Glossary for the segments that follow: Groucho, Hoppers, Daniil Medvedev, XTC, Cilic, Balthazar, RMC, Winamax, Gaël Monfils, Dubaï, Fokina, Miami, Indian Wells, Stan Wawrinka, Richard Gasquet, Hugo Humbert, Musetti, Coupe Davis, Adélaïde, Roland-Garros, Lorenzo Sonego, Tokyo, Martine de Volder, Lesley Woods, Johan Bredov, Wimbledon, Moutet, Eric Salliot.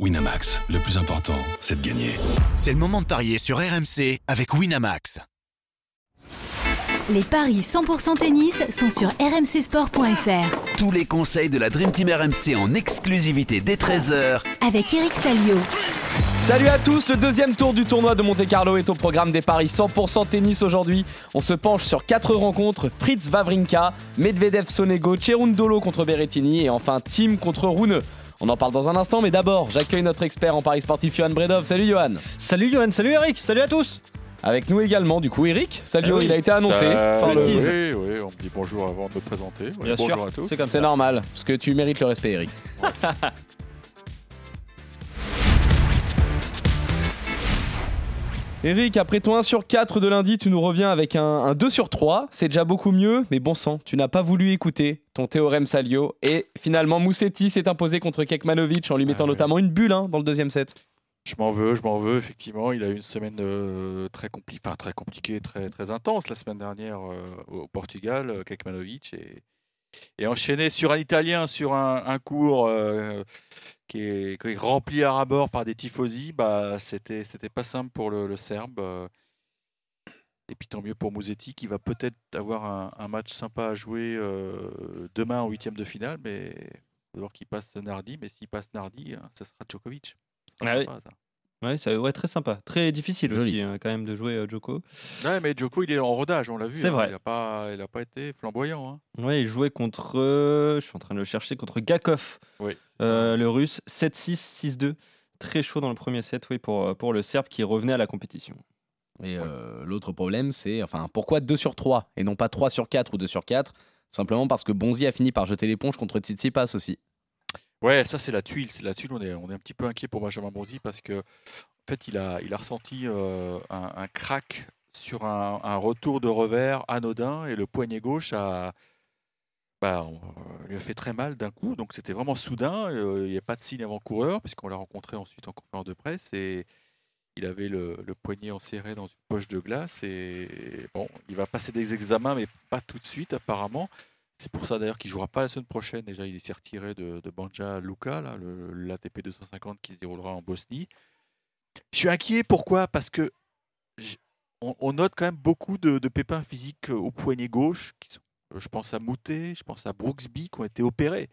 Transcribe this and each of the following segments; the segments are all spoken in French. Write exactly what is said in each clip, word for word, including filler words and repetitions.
Winamax, le plus important, c'est de gagner. C'est le moment de parier sur R M C avec Winamax. Les paris cent pour cent tennis sont sur r m c sport point f r. Tous les conseils de la Dream Team R M C en exclusivité dès treize heures avec Eric Salliot. Salut à tous, le deuxième tour du tournoi de Monte Carlo est au programme des paris cent pour cent tennis aujourd'hui. On se penche sur quatre rencontres, Fritz Wawrinka, Medvedev Sonego, Cerundolo contre Berrettini et enfin Thiem contre Rune. On en parle dans un instant, mais d'abord, j'accueille notre expert en paris sportif, Johan Bredov. Salut Johan. Salut Johan, salut Eric, salut à tous. Avec nous également, du coup, Eric Salliot, eh oui. Il a été annoncé ça, par le oui, oui, on me dit bonjour avant de me présenter. Oui, bonjour sûr, à tous. C'est comme ça. C'est normal, parce que tu mérites le respect, Eric. Ouais. Eric, après ton un sur quatre de lundi, tu nous reviens avec un, un deux sur trois. C'est déjà beaucoup mieux, mais bon sang, tu n'as pas voulu écouter ton théorème Salliot. Et finalement, Musetti s'est imposé contre Kekmanovic en lui mettant ah, notamment oui. une bulle hein, dans le deuxième set. Je m'en veux, je m'en veux, effectivement. Il a eu une semaine euh, très, compli- enfin, très compliquée, très, très intense la semaine dernière euh, au Portugal, euh, Kekmanovic. Et, et enchaîné sur un Italien, sur un, un cours... Euh, Qui est, qui est rempli à ras-bord par des tifosi, bah, c'était, c'était pas simple pour le, le Serbe. Et puis tant mieux pour Musetti qui va peut-être avoir un, un match sympa à jouer euh, demain en huitième de finale, mais il va falloir qu'il passe Nardi, mais s'il passe Nardi, hein, ça sera Djokovic. Ça sera ah sympa, oui. ça. Ouais, ça, ouais, très sympa, très difficile aussi, hein, quand même de jouer euh, Djoko. Ouais, mais Djoko il est en rodage, on l'a vu. C'est hein, vrai. Il n'a pas, il a pas été flamboyant. Hein. Ouais, il jouait contre, euh, je suis en train de le chercher, contre Gakov, oui, euh, le Russe, sept six, six deux. Très chaud dans le premier set, oui, pour pour le Serbe qui revenait à la compétition. Et euh, ouais. l'autre problème, c'est, enfin, pourquoi deux sur trois et non pas trois sur quatre ou deux sur quatre? Simplement parce que Bonzi a fini par jeter l'éponge contre Tsitsipas aussi. Ouais, ça c'est la tuile, c'est la tuile. On est, on est un petit peu inquiet pour Benjamin Bonzi parce que, en fait, il a, il a ressenti euh, un, un crack sur un, un retour de revers anodin et le poignet gauche a, bah, on, lui a fait très mal d'un coup. Donc c'était vraiment soudain. Euh, il n'y a pas de signe avant-coureur puisqu'on l'a rencontré ensuite en conférence de presse et il avait le, le poignet enserré dans une poche de glace. Et bon, il va passer des examens, mais pas tout de suite apparemment. C'est pour ça d'ailleurs qu'il ne jouera pas la semaine prochaine. Déjà, il s'est retiré de, de Banja Luka, là, le, l'A T P deux cent cinquante qui se déroulera en Bosnie. Je suis inquiet. Pourquoi ? Parce que je, on, on note quand même beaucoup de, de pépins physiques au poignet gauche. Qui sont, je pense à Moutet, je pense à Brooksby qui ont été opérés.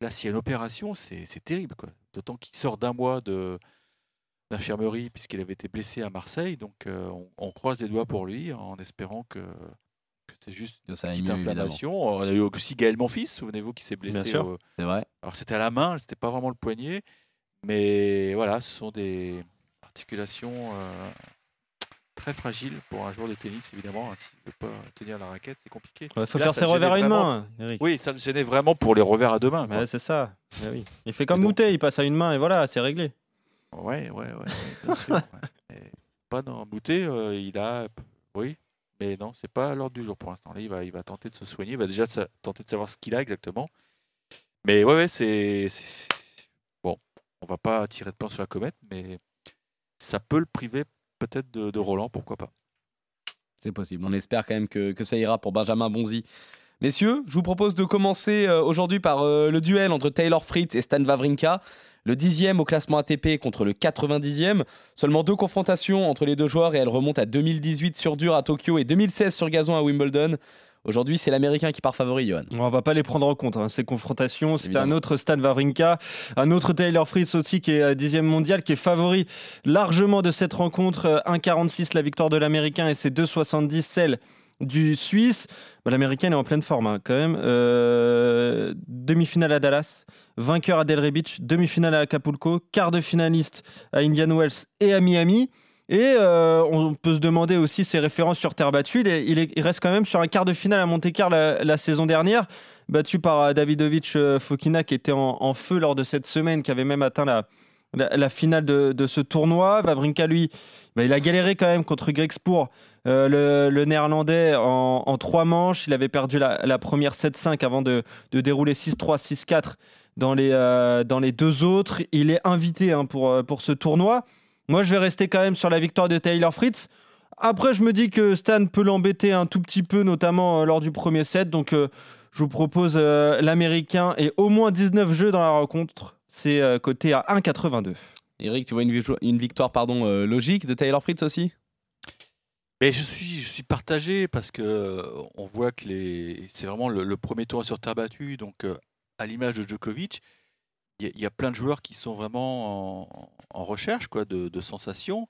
Là, s'il y a une opération, c'est, c'est terrible, quoi. D'autant qu'il sort d'un mois de, d'infirmerie puisqu'il avait été blessé à Marseille. Donc, euh, on, on croise les doigts pour lui en espérant que... C'est juste une ça petite inflammation. Évidemment. On a eu aussi Gaël Monfils, souvenez-vous, qui s'est blessé. Au... C'est vrai. Alors c'était à la main, c'était pas vraiment le poignet, mais voilà, ce sont des articulations euh, très fragiles pour un joueur de tennis, évidemment. S'il ne peut pas tenir la raquette, c'est compliqué. Il ouais, faut là, faire ses revers à une vraiment... main, Eric. Oui, ça le gênait vraiment pour les revers à deux mains. Ouais, c'est ça. Ouais, oui. Il fait comme Moutet, donc... il passe à une main et voilà, c'est réglé. Ouais, ouais, ouais, bien sûr. Ouais. Mais pas dans Moutet, euh, il a, oui. Mais non, c'est pas à l'ordre du jour pour l'instant. Là, il va, il va tenter de se soigner. Il va déjà sa- tenter de savoir ce qu'il a exactement. Mais ouais, ouais, c'est, c'est... Bon, on va pas tirer de plan sur la comète, mais ça peut le priver peut-être de, de Roland, pourquoi pas. C'est possible. On espère quand même que, que ça ira pour Benjamin Bonzi. Messieurs, je vous propose de commencer aujourd'hui par le duel entre Taylor Fritz et Stan Wawrinka. Le dixième au classement A T P contre le quatre-vingt-dixième. Seulement deux confrontations entre les deux joueurs et elles remontent à deux mille dix-huit sur dur à Tokyo et deux mille seize sur gazon à Wimbledon. Aujourd'hui, c'est l'Américain qui part favori, Johan. On ne va pas les prendre en compte, hein, ces confrontations. C'est évidemment. Un autre Stan Wawrinka, un autre Taylor Fritz aussi qui est dixième mondial, qui est favori largement de cette rencontre. un quarante-six la victoire de l'Américain et c'est deux soixante-dix celle du Suisse. Bah, l'Américain est en pleine forme hein, quand même. Euh, demi-finale à Dallas, vainqueur à Delray Beach, demi-finale à Acapulco, quart de finaliste à Indian Wells et à Miami. Et euh, on peut se demander aussi ses références sur terre battue. Il, est, il, est, il reste quand même sur un quart de finale à Monte Carlo la, la saison dernière, battu par Davidovic Fokina qui était en, en feu lors de cette semaine, qui avait même atteint la... La, la finale de, de ce tournoi. Wawrinka, lui, bah, il a galéré quand même contre Greg Spoor, euh, le, le néerlandais, en, en trois manches. Il avait perdu la, la première sept cinq avant de, de dérouler six trois, six quatre dans les, euh, dans les deux autres. Il est invité hein, pour, pour ce tournoi. Moi, je vais rester quand même sur la victoire de Taylor Fritz. Après, je me dis que Stan peut l'embêter un tout petit peu, notamment euh, lors du premier set. Donc, euh, je vous propose euh, l'Américain et au moins dix-neuf jeux dans la rencontre. c'est euh, coté à un virgule quatre-vingt-deux. Eric, tu vois une victoire, une victoire pardon, euh, logique de Taylor Fritz aussi ? Mais je suis, je suis partagé parce que euh, on voit que les, c'est vraiment le, le premier tour sur terre battue. Donc, euh, à l'image de Djokovic, il y, y a plein de joueurs qui sont vraiment en, en recherche quoi, de, de sensations.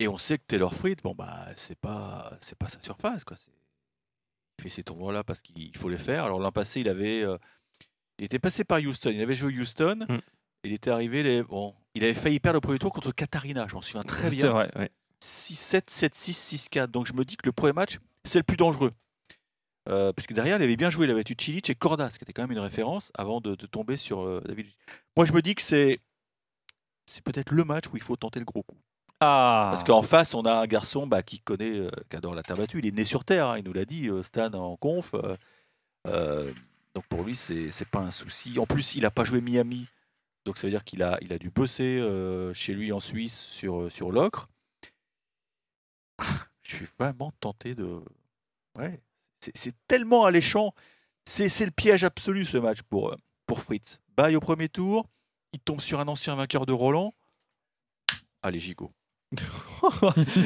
Et on sait que Taylor Fritz, bon bah, c'est pas, c'est pas sa surface quoi. C'est, il fait ces tournois-là parce qu'il faut les faire. Alors l'an passé, il avait, euh, il était passé par Houston. Il avait joué Houston. Mm. Il était arrivé, les, bon, il avait failli perdre le premier tour contre Katarina. Je m'en souviens très bien. C'est vrai, oui. six sept, sept six, six quatre. Donc je me dis que le premier match, c'est le plus dangereux. Euh, parce que derrière, il avait bien joué. Il avait battu Cilic et Korda, ce qui était quand même une référence avant de, de tomber sur euh, David. Moi, je me dis que c'est, c'est peut-être le match où il faut tenter le gros coup. Ah. Parce qu'en face, on a un garçon bah, qui connaît, euh, qui adore la terre battue. Il est né sur terre, hein, il nous l'a dit, euh, Stan en conf. Euh, euh, donc pour lui, c'est, c'est pas un souci. En plus, il n'a pas joué Miami. Donc ça veut dire qu'il a, il a dû bosser euh, chez lui en Suisse sur, sur l'ocre. Je suis vraiment tenté de... Ouais, c'est, c'est tellement alléchant. C'est, c'est le piège absolu, ce match, pour, pour Fritz. Bail au premier tour, il tombe sur un ancien vainqueur de Roland. Allez, Gigo.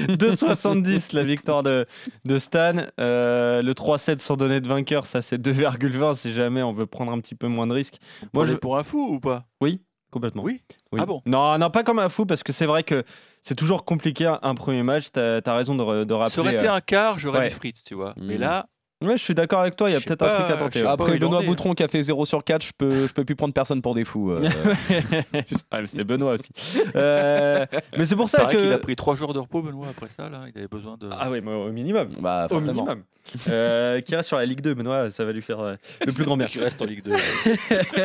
deux virgule soixante-dix la victoire de, de Stan. Euh, le trois sept sans donner de vainqueur, ça c'est deux virgule vingt si jamais on veut prendre un petit peu moins de risques. Moi, je... pour un fou ou pas ? Oui, complètement. Oui, oui. Ah bon ? Non, non, pas comme un fou parce que c'est vrai que c'est toujours compliqué un premier match. T'as, t'as raison de, de rappeler. Ça aurait été un quart, j'aurais ouais. mis Fritz, tu vois. Mmh. Mais là. Ouais, je suis d'accord avec toi, il y a peut-être pas, un truc à tenter. Après Benoît Boutron qui a fait zéro sur quatre, je peux, je peux plus prendre personne pour des fous. Euh. ah, c'est Benoît aussi. Euh, mais c'est pour ça que... qu'il a pris trois jours de repos, Benoît, après ça, là, il avait besoin de... Ah oui, mais au minimum. Bah, au minimum. euh, qui reste sur la Ligue deux, Benoît, ça va lui faire euh, le plus grand bien. Qui reste en Ligue deux,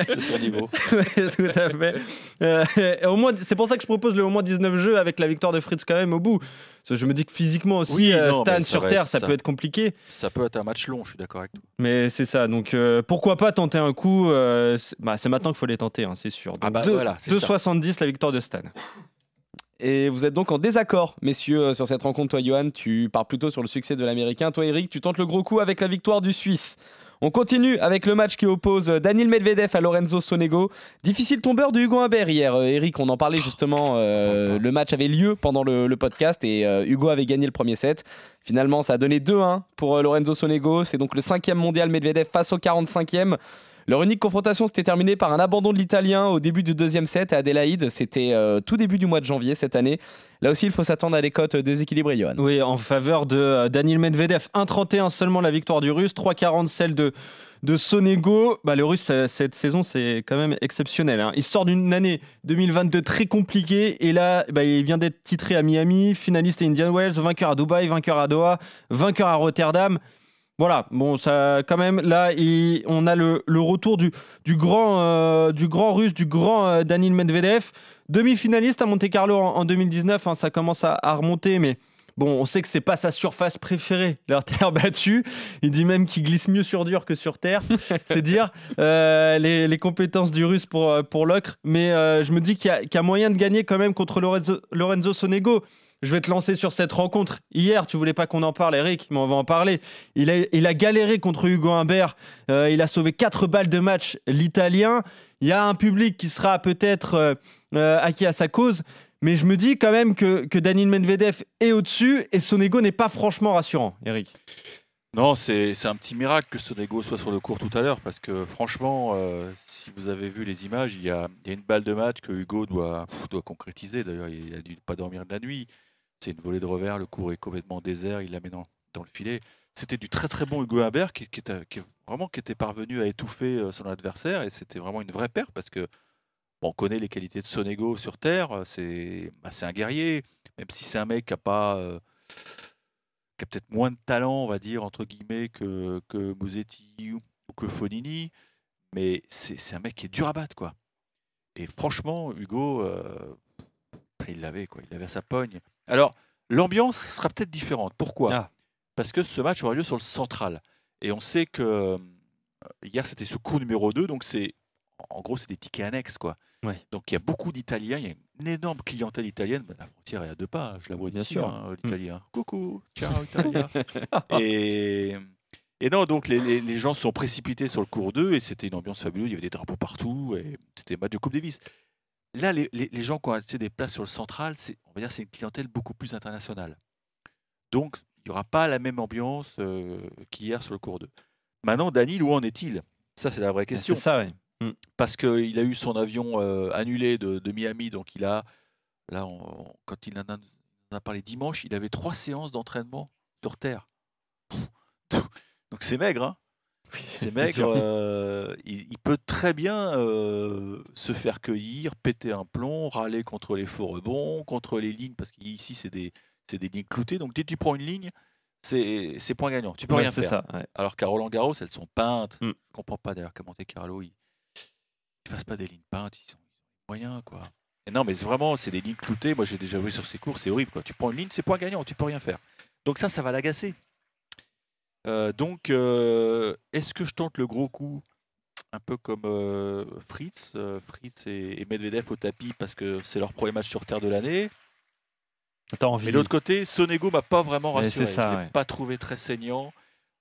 c'est son niveau. Tout à fait. Euh, au moins, c'est pour ça que je propose le au moins dix-neuf jeux avec la victoire de Fritz quand même au bout. Parce que je me dis que physiquement aussi, oui, euh, non, Stan sur terre, ça, ça peut être compliqué. Ça peut être un match long, je suis d'accord avec toi. Mais c'est ça, donc euh, pourquoi pas tenter un coup euh, c'est, bah, c'est maintenant qu'il faut les tenter, hein, c'est sûr. Donc, ah bah, deux, voilà, c'est deux virgule soixante-dix la victoire de Stan. Et vous êtes donc en désaccord, messieurs, sur cette rencontre. Toi, Johan, tu pars plutôt sur le succès de l'Américain. Toi, Eric, tu tentes le gros coup avec la victoire du Suisse. On continue avec le match qui oppose Daniil Medvedev à Lorenzo Sonego. Difficile tombeur de Hugo Humbert hier. Euh, Eric, on en parlait justement. Euh, le match avait lieu pendant le, le podcast et euh, Hugo avait gagné le premier set. Finalement, ça a donné deux un pour euh, Lorenzo Sonego. C'est donc le cinquième mondial Medvedev face au quarante-cinquième. Leur unique confrontation s'était terminée par un abandon de l'Italien au début du deuxième set à Adélaïde. C'était euh, tout début du mois de janvier cette année. Là aussi, il faut s'attendre à des cotes déséquilibrées, Johan. Oui, en faveur de euh, Daniil Medvedev. un virgule trente et un seulement la victoire du Russe, trois virgule quarante celle de, de Sonego. Bah, le Russe, cette saison, c'est quand même exceptionnel, hein. Il sort d'une année deux mille vingt-deux très compliquée. Et là, bah, il vient d'être titré à Miami, finaliste à Indian Wells, vainqueur à Dubaï, vainqueur à Doha, vainqueur à Rotterdam. Voilà, bon, ça, quand même, là, il, on a le, le retour du, du, grand, euh, du grand Russe, du grand euh, Daniil Medvedev. Demi-finaliste à Monte Carlo en, en deux mille dix-neuf, hein, ça commence à, à remonter, mais bon, on sait que c'est pas sa surface préférée, la terre battue. Il dit même qu'il glisse mieux sur dur que sur terre, c'est dire euh, les, les compétences du Russe pour, pour l'ocre. Mais euh, je me dis qu'il y, a, qu'il y a moyen de gagner quand même contre Lorenzo, Lorenzo Sonego. Je vais te lancer sur cette rencontre. Hier, tu voulais pas qu'on en parle, Eric, mais on va en parler. Il a, il a galéré contre Hugo Humbert. Euh, il a sauvé quatre balles de match, l'Italien. Il y a un public qui sera peut-être euh, acquis à sa cause. Mais je me dis quand même que, que Daniil Medvedev est au-dessus et Sonego n'est pas franchement rassurant, Eric. Non, c'est, c'est un petit miracle que Sonego soit sur le court tout à l'heure. Parce que franchement, euh, si vous avez vu les images, il y a, il y a une balle de match que Hugo doit, doit concrétiser. D'ailleurs, il a dû pas dormir de la nuit. C'est une volée de revers, le court est complètement désert, il la met dans, dans le filet. C'était du très très bon Hugo Humbert qui, qui, était, qui, vraiment, qui était parvenu à étouffer son adversaire et c'était vraiment une vraie perte parce que bon, on connaît les qualités de Sonego sur terre, c'est, bah, c'est un guerrier, même si c'est un mec qui a, pas, euh, qui a peut-être moins de talent, on va dire, entre guillemets, que, que Musetti ou, ou que Fonini, mais c'est, c'est un mec qui est dur à battre, quoi. Et franchement, Hugo, euh, il l'avait, quoi, il avait sa pogne. Alors, l'ambiance sera peut-être différente. Pourquoi ? Ah. Parce que ce match aura lieu sur le central. Et on sait que hier, c'était sous coup numéro deux. Donc, c'est, en gros, c'est des tickets annexes, quoi. Ouais. Donc, il y a beaucoup d'Italiens. Il y a une énorme clientèle italienne. Ben, la frontière est à deux pas. Hein. Je la vois d'ici, hein, l'Italien. Mmh. Coucou, ciao, Italia. et, Et non, donc les, les, les gens se sont précipités sur le cours deux et c'était une ambiance fabuleuse. Il y avait des drapeaux partout et c'était un match de Coupe Davis. Là, les, les, les gens qui ont acheté des places sur le central, c'est, on va dire, c'est une clientèle beaucoup plus internationale. Donc, il n'y aura pas la même ambiance euh, qu'hier sur le cours deux. Maintenant, Daniil, où en est-il? Ça, c'est la vraie question. C'est ça, oui. Parce qu'il a eu son avion euh, annulé de, de Miami. Donc, il a, là, on, on, quand il en a, on a parlé dimanche, il avait trois séances d'entraînement sur Terre. Donc, c'est maigre, hein. C'est maigre, euh, il, il peut très bien euh, se faire cueillir, péter un plomb, râler contre les faux rebonds, contre les lignes, parce qu'ici c'est des, c'est des lignes cloutées. Donc dès que tu prends une ligne, c'est, c'est point gagnant, tu peux ouais, rien faire. Ça, ouais. Alors qu'à Roland-Garros, elles sont peintes. Mm. Je ne comprends pas d'ailleurs qu'à Monte Carlo, ils ne fassent pas des lignes peintes, ils sont moyens, quoi. Et non, mais c'est vraiment, c'est des lignes cloutées. Moi j'ai déjà joué sur ces cours, c'est horrible, quoi. Tu prends une ligne, c'est point gagnant, tu ne peux rien faire. Donc ça, ça va l'agacer. Euh, donc, euh, est-ce que je tente le gros coup, un peu comme euh, Fritz, euh, Fritz et, et Medvedev au tapis parce que c'est leur premier match sur terre de l'année. Mais de l'autre côté, Sonego m'a pas vraiment rassuré. Ça, je ne l'ai ouais. pas trouvé très saignant.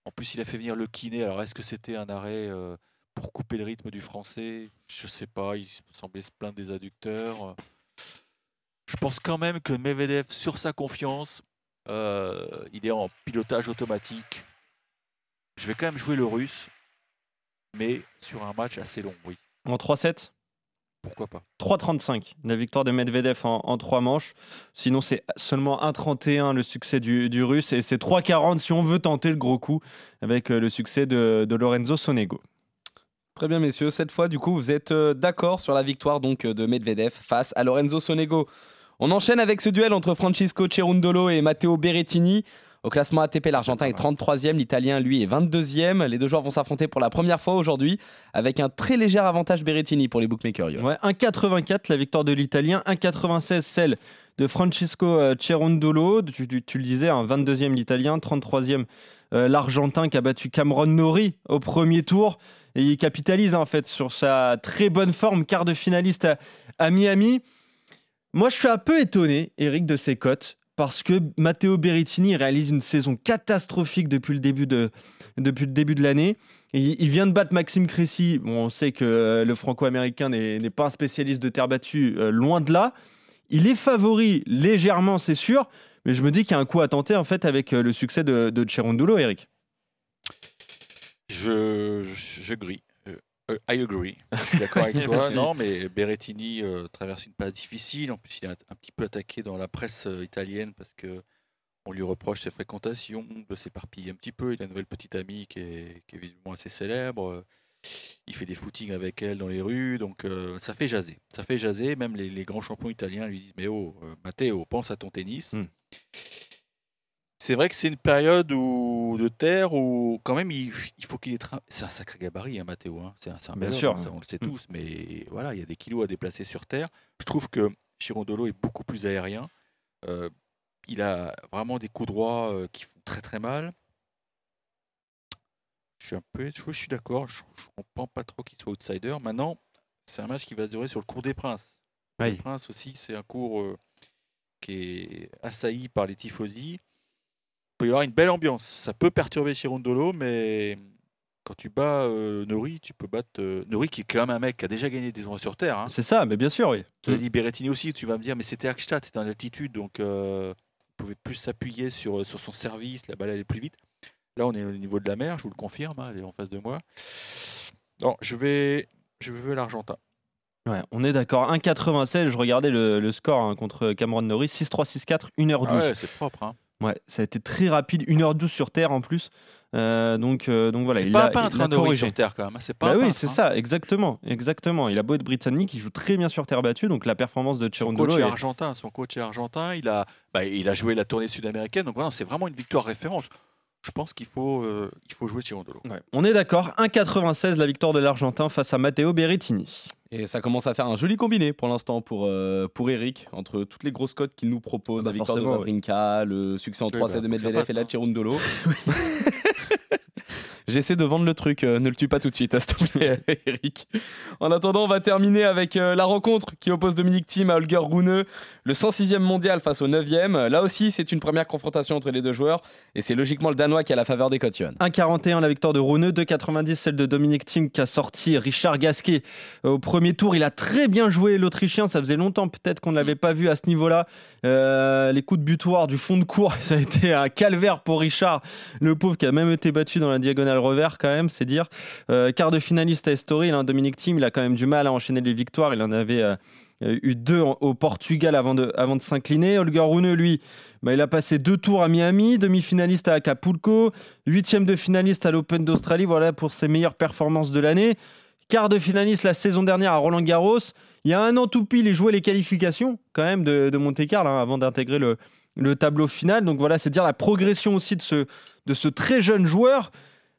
En plus, il a fait venir le kiné. Alors, est-ce que c'était un arrêt euh, pour couper le rythme du français? Je sais pas. Il semblait se plaindre des adducteurs. Je pense quand même que Medvedev, sur sa confiance, euh, il est en pilotage automatique. Je vais quand même jouer le russe, mais sur un match assez long, oui. En trois sept? Pourquoi pas. trois trente-cinq, la victoire de Medvedev en, en trois manches. Sinon, c'est seulement un trente et un le succès du, du russe, et c'est trois quarante si on veut tenter le gros coup avec le succès de, de Lorenzo Sonego. Très bien, messieurs. Cette fois, du coup, vous êtes d'accord sur la victoire donc, de Medvedev face à Lorenzo Sonego. On enchaîne avec ce duel entre Francisco Cerundolo et Matteo Berrettini. Au classement A T P, l'Argentin est trente-troisième, l'Italien, lui, est vingt-deuxième. Les deux joueurs vont s'affronter pour la première fois aujourd'hui avec un très léger avantage Berrettini pour les bookmakers. Ouais, un virgule quatre-vingt-quatre la victoire de l'Italien, un virgule quatre-vingt-seize celle de Francisco Cerundolo. Tu, tu, tu le disais, hein, vingt-deuxième l'Italien, trente-troisième euh, l'Argentin qui a battu Cameron Nori au premier tour. Et il capitalise en fait sur sa très bonne forme, quart de finaliste à, à Miami. Moi, je suis un peu étonné, Eric, de ses cotes. Parce que Matteo Berrettini réalise une saison catastrophique depuis le début de, depuis le début de l'année. Il, il vient de battre Maxime Cressy. Bon, on sait que le franco-américain n'est, n'est pas un spécialiste de terre battue, euh, loin de là. Il est favori légèrement, c'est sûr. Mais je me dis qu'il y a un coup à tenter en fait, avec le succès de, de Cerundolo, Eric. Je, je, je gris. Euh, I agree. Je suis d'accord avec toi. Non, mais Berrettini euh, traverse une passe difficile. En plus, il est un, un petit peu attaqué dans la presse euh, italienne parce que on lui reproche ses fréquentations, de s'éparpiller un petit peu. Il a une nouvelle petite amie qui est, qui est visiblement assez célèbre. Il fait des footings avec elle dans les rues. Donc, euh, ça fait jaser. Ça fait jaser. Même les, les grands champions italiens lui disent « Mais oh, euh, Matteo, pense à ton tennis. Mm. » C'est vrai que c'est une période où, de terre où, quand même, il, il faut qu'il ait... Tra... C'est un sacré gabarit, hein, Matteo. Hein. C'est un, c'est un bel homme, on le sait tous. Mais voilà, il y a des kilos à déplacer sur terre. Je trouve que Cerundolo est beaucoup plus aérien. Euh, il a vraiment des coups droits euh, qui font très, très mal. Je suis un peu... Je, je suis d'accord. Je ne comprends pas trop qu'il soit outsider. Maintenant, c'est un match qui va se durer sur le cours des Princes. Oui. Les Princes aussi, c'est un cours euh, qui est assailli par les tifosi. Il peut y avoir une belle ambiance. Ça peut perturber Cerundolo, mais quand tu bats euh, Nori, tu peux battre euh, Nori qui est quand même un mec qui a déjà gagné des tournois sur terre. Hein. C'est ça, mais bien sûr, oui. Tu as dit Berrettini aussi, tu vas me dire, mais c'était Akstadt, c'était en altitude, donc euh, il pouvait plus s'appuyer sur, sur son service, la balle allait plus vite. Là, on est au niveau de la mer, je vous le confirme, hein, elle est en face de moi. Non, je vais, je veux l'Argentin. Ouais, on est d'accord. un virgule quatre-vingt-seize, je regardais le, le score hein, contre Cameron Nori, six trois, six quatre, une heure douze. Ah ouais, c'est propre, hein. Ouais, ça a été très rapide, une heure douze sur terre en plus. Euh, donc, euh, donc voilà. C'est il pas a, un peintre Nori sur terre quand même. C'est pas bah un oui, peintre, c'est hein. ça, exactement, exactement. Il a beau être britannique, il joue très bien sur terre battue. Donc la performance de Cerundolo. Son coach est argentin. Son coach est argentin. Il a, bah, il a joué la tournée sud-américaine. Donc voilà, c'est vraiment une victoire référence. Je pense qu'il faut, euh, il faut jouer Cerundolo. Ouais. On est d'accord. un virgule quatre-vingt-seize la victoire de l'Argentin face à Matteo Berrettini. Et ça commence à faire un joli combiné pour l'instant pour, euh, pour Eric, entre toutes les grosses cotes qu'il nous propose, bah la victoire de Wawrinka, ouais. le succès en oui, trois sets bah, de Medvedev et la Tirundolo. J'essaie de vendre le truc, euh, ne le tue pas tout de suite, s'il te plaît, Eric. En attendant, on va terminer avec euh, la rencontre qui oppose Dominic Thiem à Holger Rune, le cent sixième mondial face au neuvième. Là aussi, c'est une première confrontation entre les deux joueurs et c'est logiquement le Danois qui a la faveur des cotes. un virgule quarante et un la victoire de Rune, deux virgule quatre-vingt-dix celle de Dominic Thiem qui a sorti Richard Gasquet au premier tour. Il a très bien joué l'Autrichien, ça faisait longtemps peut-être qu'on ne l'avait pas vu à ce niveau-là. Euh, les coups de butoir du fond de court, ça a été un calvaire pour Richard, le pauvre qui a même été battu dans la diagonale revers quand même, c'est dire. Euh, quart de finaliste à Estoril, hein, Dominic Thiem, il a quand même du mal à enchaîner les victoires, il en avait euh, eu deux en, au Portugal avant de, avant de s'incliner. Holger Rune, lui, bah, il a passé deux tours à Miami, demi-finaliste à Acapulco, huitième de finaliste à l'Open d'Australie, voilà pour ses meilleures performances de l'année. Quart de finaliste la saison dernière à Roland-Garros, il y a un an tout pile, il jouait les qualifications quand même de, de Monte Carlo hein, avant d'intégrer le, le tableau final, donc voilà, c'est dire la progression aussi de ce, de ce très jeune joueur.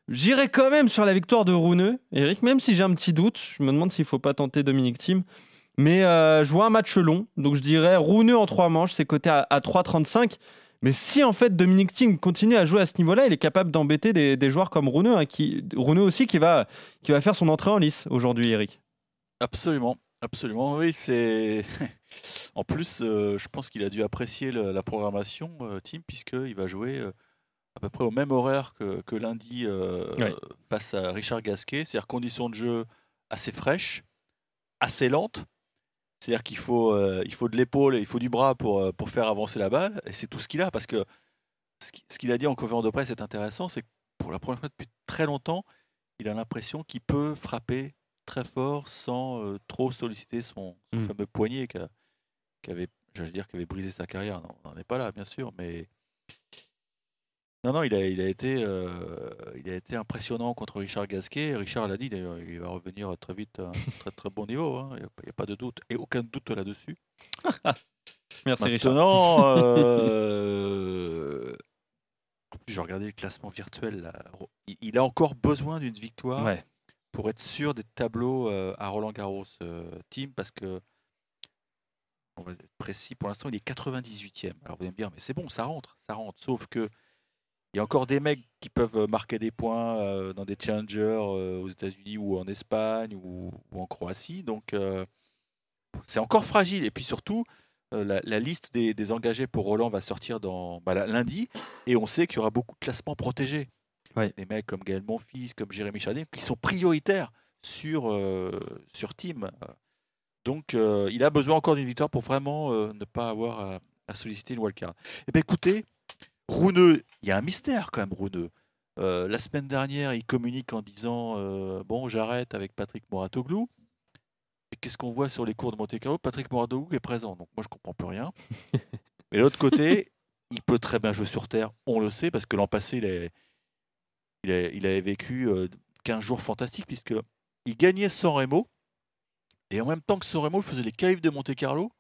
J'irai quand même sur la victoire de Rune, Eric, même si j'ai un petit doute. Je me demande s'il ne faut pas tenter Dominic Thiem. Mais euh, je vois un match long, donc je dirais Rune en trois manches, c'est coté à, à trois virgule trente-cinq. Mais si en fait Dominic Thiem continue à jouer à ce niveau-là, il est capable d'embêter des, des joueurs comme Rune, hein, qui, Rune aussi qui va, qui va faire son entrée en lice aujourd'hui, Eric. Absolument, absolument, oui. c'est En plus, euh, je pense qu'il a dû apprécier le, la programmation, euh, Thiem, puisqu'il va jouer... Euh... à peu près au même horaire que, que lundi euh, oui. face à Richard Gasquet, c'est-à-dire conditions de jeu assez fraîches, assez lentes, c'est-à-dire qu'il faut, euh, il faut de l'épaule, il faut du bras pour, pour faire avancer la balle, et c'est tout ce qu'il a, parce que ce qu'il a dit en conférence de presse est intéressant, c'est que pour la première fois depuis très longtemps, il a l'impression qu'il peut frapper très fort sans euh, trop solliciter son, son mmh. fameux poignet qui avait, j'allais dire, qui avait brisé sa carrière. Non, on n'en est pas là, bien sûr, mais... Non, non, il a, il, a été, euh, il a été impressionnant contre Richard Gasquet. Richard l'a dit, d'ailleurs, il va revenir très vite à un très très bon niveau. Hein. Il n'y a, a pas de doute, et aucun doute là-dessus. Merci Richard. Maintenant, euh, en plus, j'ai regardé le classement virtuel. Là. Il, il a encore besoin d'une victoire ouais. pour être sûr des tableaux euh, à Roland-Garros euh, Thiem, parce que, on va être précis, pour l'instant, il est quatre-vingt-dix-huitième. Alors vous allez me dire, mais c'est bon, ça rentre, ça rentre, sauf que il y a encore des mecs qui peuvent marquer des points euh, dans des challengers euh, aux États-Unis ou en Espagne ou, ou en Croatie. Donc, euh, c'est encore fragile. Et puis surtout, euh, la, la liste des, des engagés pour Roland va sortir dans, bah, lundi. Et on sait qu'il y aura beaucoup de classements protégés. Oui. Des mecs comme Gaël Monfils, comme Jérémy Chardet, qui sont prioritaires sur, euh, sur Thiem. Donc, euh, il a besoin encore d'une victoire pour vraiment euh, ne pas avoir à, à solliciter une wildcard. Eh bien, écoutez... Rune, il y a un mystère quand même, Rune. Euh, la semaine dernière, il communique en disant euh, « Bon, j'arrête avec Patrick Mouratoglou ». Et qu'est-ce qu'on voit sur les cours de Monte Carlo? Patrick Mouratoglou est présent, donc moi je ne comprends plus rien. Mais de l'autre côté, il peut très bien jouer sur terre, on le sait, parce que l'an passé, il avait, il avait, il avait vécu euh, quinze jours fantastiques, puisqu'il gagnait San Remo, et en même temps que San Remo, il faisait les qualifs de Monte Carlo,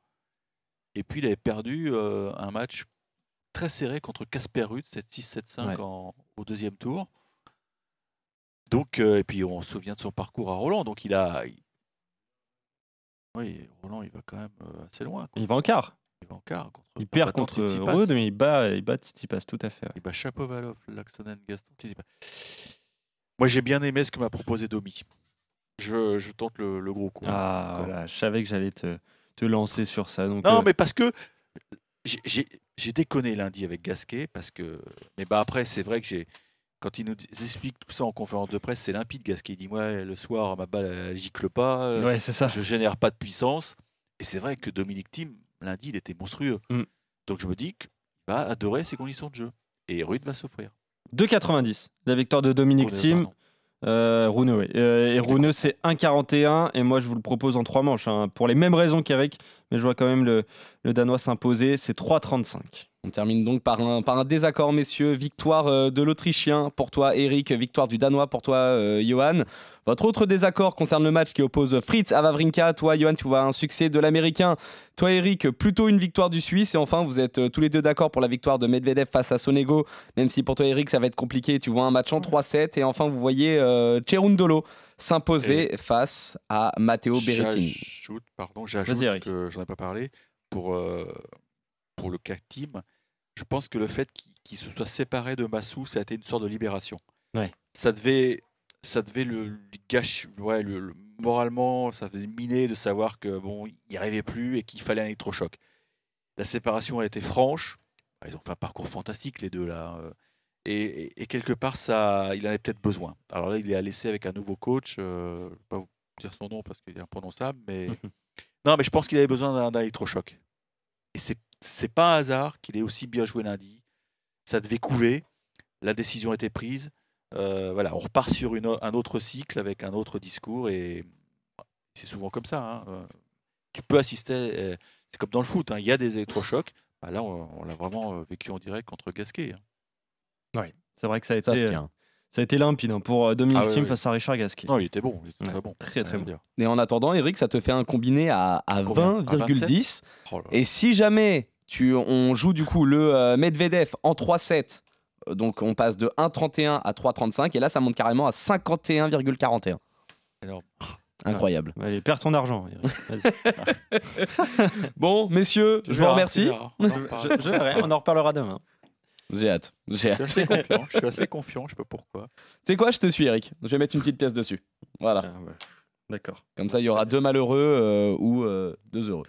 et puis il avait perdu euh, un match très serré contre Casper Ruud, sept six sept cinq ouais. en, au deuxième tour. Donc, euh, et puis on se souvient de son parcours à Roland. Donc il a, il... oui, Roland, il va quand même euh, assez loin. Quoi. Il va en quart. Il va en quart. Contre, il perd contre Ruud, mais il bat, il bat Tsitsipas, tout à fait. Ouais. Il bat Shapovalov, Laxonen, Gaston, Tsitsipas. Moi, j'ai bien aimé ce que m'a proposé Domi. Je, je tente le, le gros coup. Ah, voilà, je savais que j'allais te, te lancer sur ça. Donc, non, euh... mais parce que j'ai, j'ai... J'ai déconné lundi avec Gasquet parce que. Mais bah après, c'est vrai que j'ai. Quand il nous explique tout ça en conférence de presse, c'est limpide. Gasquet dit ouais, le soir, ma balle, elle gicle pas. Ouais, c'est ça. Je génère pas de puissance. Et c'est vrai que Dominic Thiem, lundi, il était monstrueux. Mm. Donc je me dis qu'il va adorer ses conditions de jeu. Et Ruud va s'offrir. deux virgule quatre-vingt-dix, la victoire de Dominic Thiem. Euh, Rune, oui. euh, et Rune, c'est un virgule quarante et un. Et moi, je vous le propose en trois manches. Hein, pour les mêmes raisons qu'Eric. Mais je vois quand même le, Le Danois s'imposait, c'est trois à trente-cinq. On termine donc par un, par un désaccord, messieurs. Victoire de l'Autrichien pour toi, Eric. Victoire du Danois pour toi, euh, Johan. Votre autre désaccord concerne le match qui oppose Fritz à Wawrinka. Toi, Johan, tu vois un succès de l'Américain. Toi, Eric, plutôt une victoire du Suisse. Et enfin, vous êtes euh, tous les deux d'accord pour la victoire de Medvedev face à Sonego. Même si pour toi, Eric, ça va être compliqué. Tu vois un match en trois sept. Et enfin, vous voyez euh, Cherundolo s'imposer et face à Matteo Berrettini. J'ajoute, pardon, j'ajoute que j'en ai pas parlé. Pour... Euh... Pour le K Team, je pense que le fait qu'il se soit séparé de Massou, ça a été une sorte de libération. Ouais. Ça devait, ça devait le, le gâcher, ouais, le, le, moralement, ça devait miner de savoir que bon, il n'y arrivait plus et qu'il fallait un électrochoc. La séparation, elle était franche. Ils ont fait un parcours fantastique, les deux là. Et, et, et quelque part, ça, il en avait peut-être besoin. Alors là, il est laissé avec un nouveau coach. Euh, je ne vais pas vous dire son nom parce qu'il est imprononçable, mais non, mais je pense qu'il avait besoin d'un électrochoc. Et c'est C'est pas un hasard qu'il ait aussi bien joué lundi. Ça devait couver. La décision était prise. Euh, voilà, on repart sur une, un autre cycle avec un autre discours et c'est souvent comme ça. Hein. Tu peux assister. C'est comme dans le foot. Hein. Il y a des électrochocs. Bah là, on, on l'a vraiment vécu en direct contre Gasquet. Hein. Oui, c'est vrai que ça a été. Ça se tient. Ça a été limpide pour Dominic Thiem ah, oui, oui. face à Richard Gasquet. Non, il était bon. Il était ouais, très bon. Très, très bon. Dire. Et en attendant, Eric, ça te fait un combiné à, à vingt virgule dix. Oh et si jamais tu, on joue du coup le euh, Medvedev en trois sept, donc on passe de un virgule trente et un à trois virgule trente-cinq. Et là, ça monte carrément à cinquante et un virgule quarante et un. Alors... Incroyable. Ouais, allez, perds ton argent. Bon, messieurs, je, je vous verra, remercie. Je, je, je verrai, on en reparlera demain. J'ai hâte. J'ai hâte. Je suis assez confiant. Je suis assez confiant. Je sais pas pourquoi. Tu sais quoi, je te suis, Eric. Je vais mettre une petite pièce dessus. Voilà. Ah ouais. D'accord. Comme ça, il y aura deux malheureux euh, ou euh, deux heureux.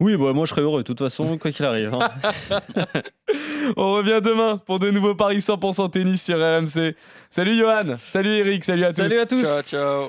Oui, bah, moi, je serai heureux. De toute façon, quoi qu'il arrive. Hein. On revient demain pour de nouveaux paris cent pour cent tennis sur R M C. Salut, Johan. Salut, Eric. Salut à tous. Salut à tous. Ciao, ciao.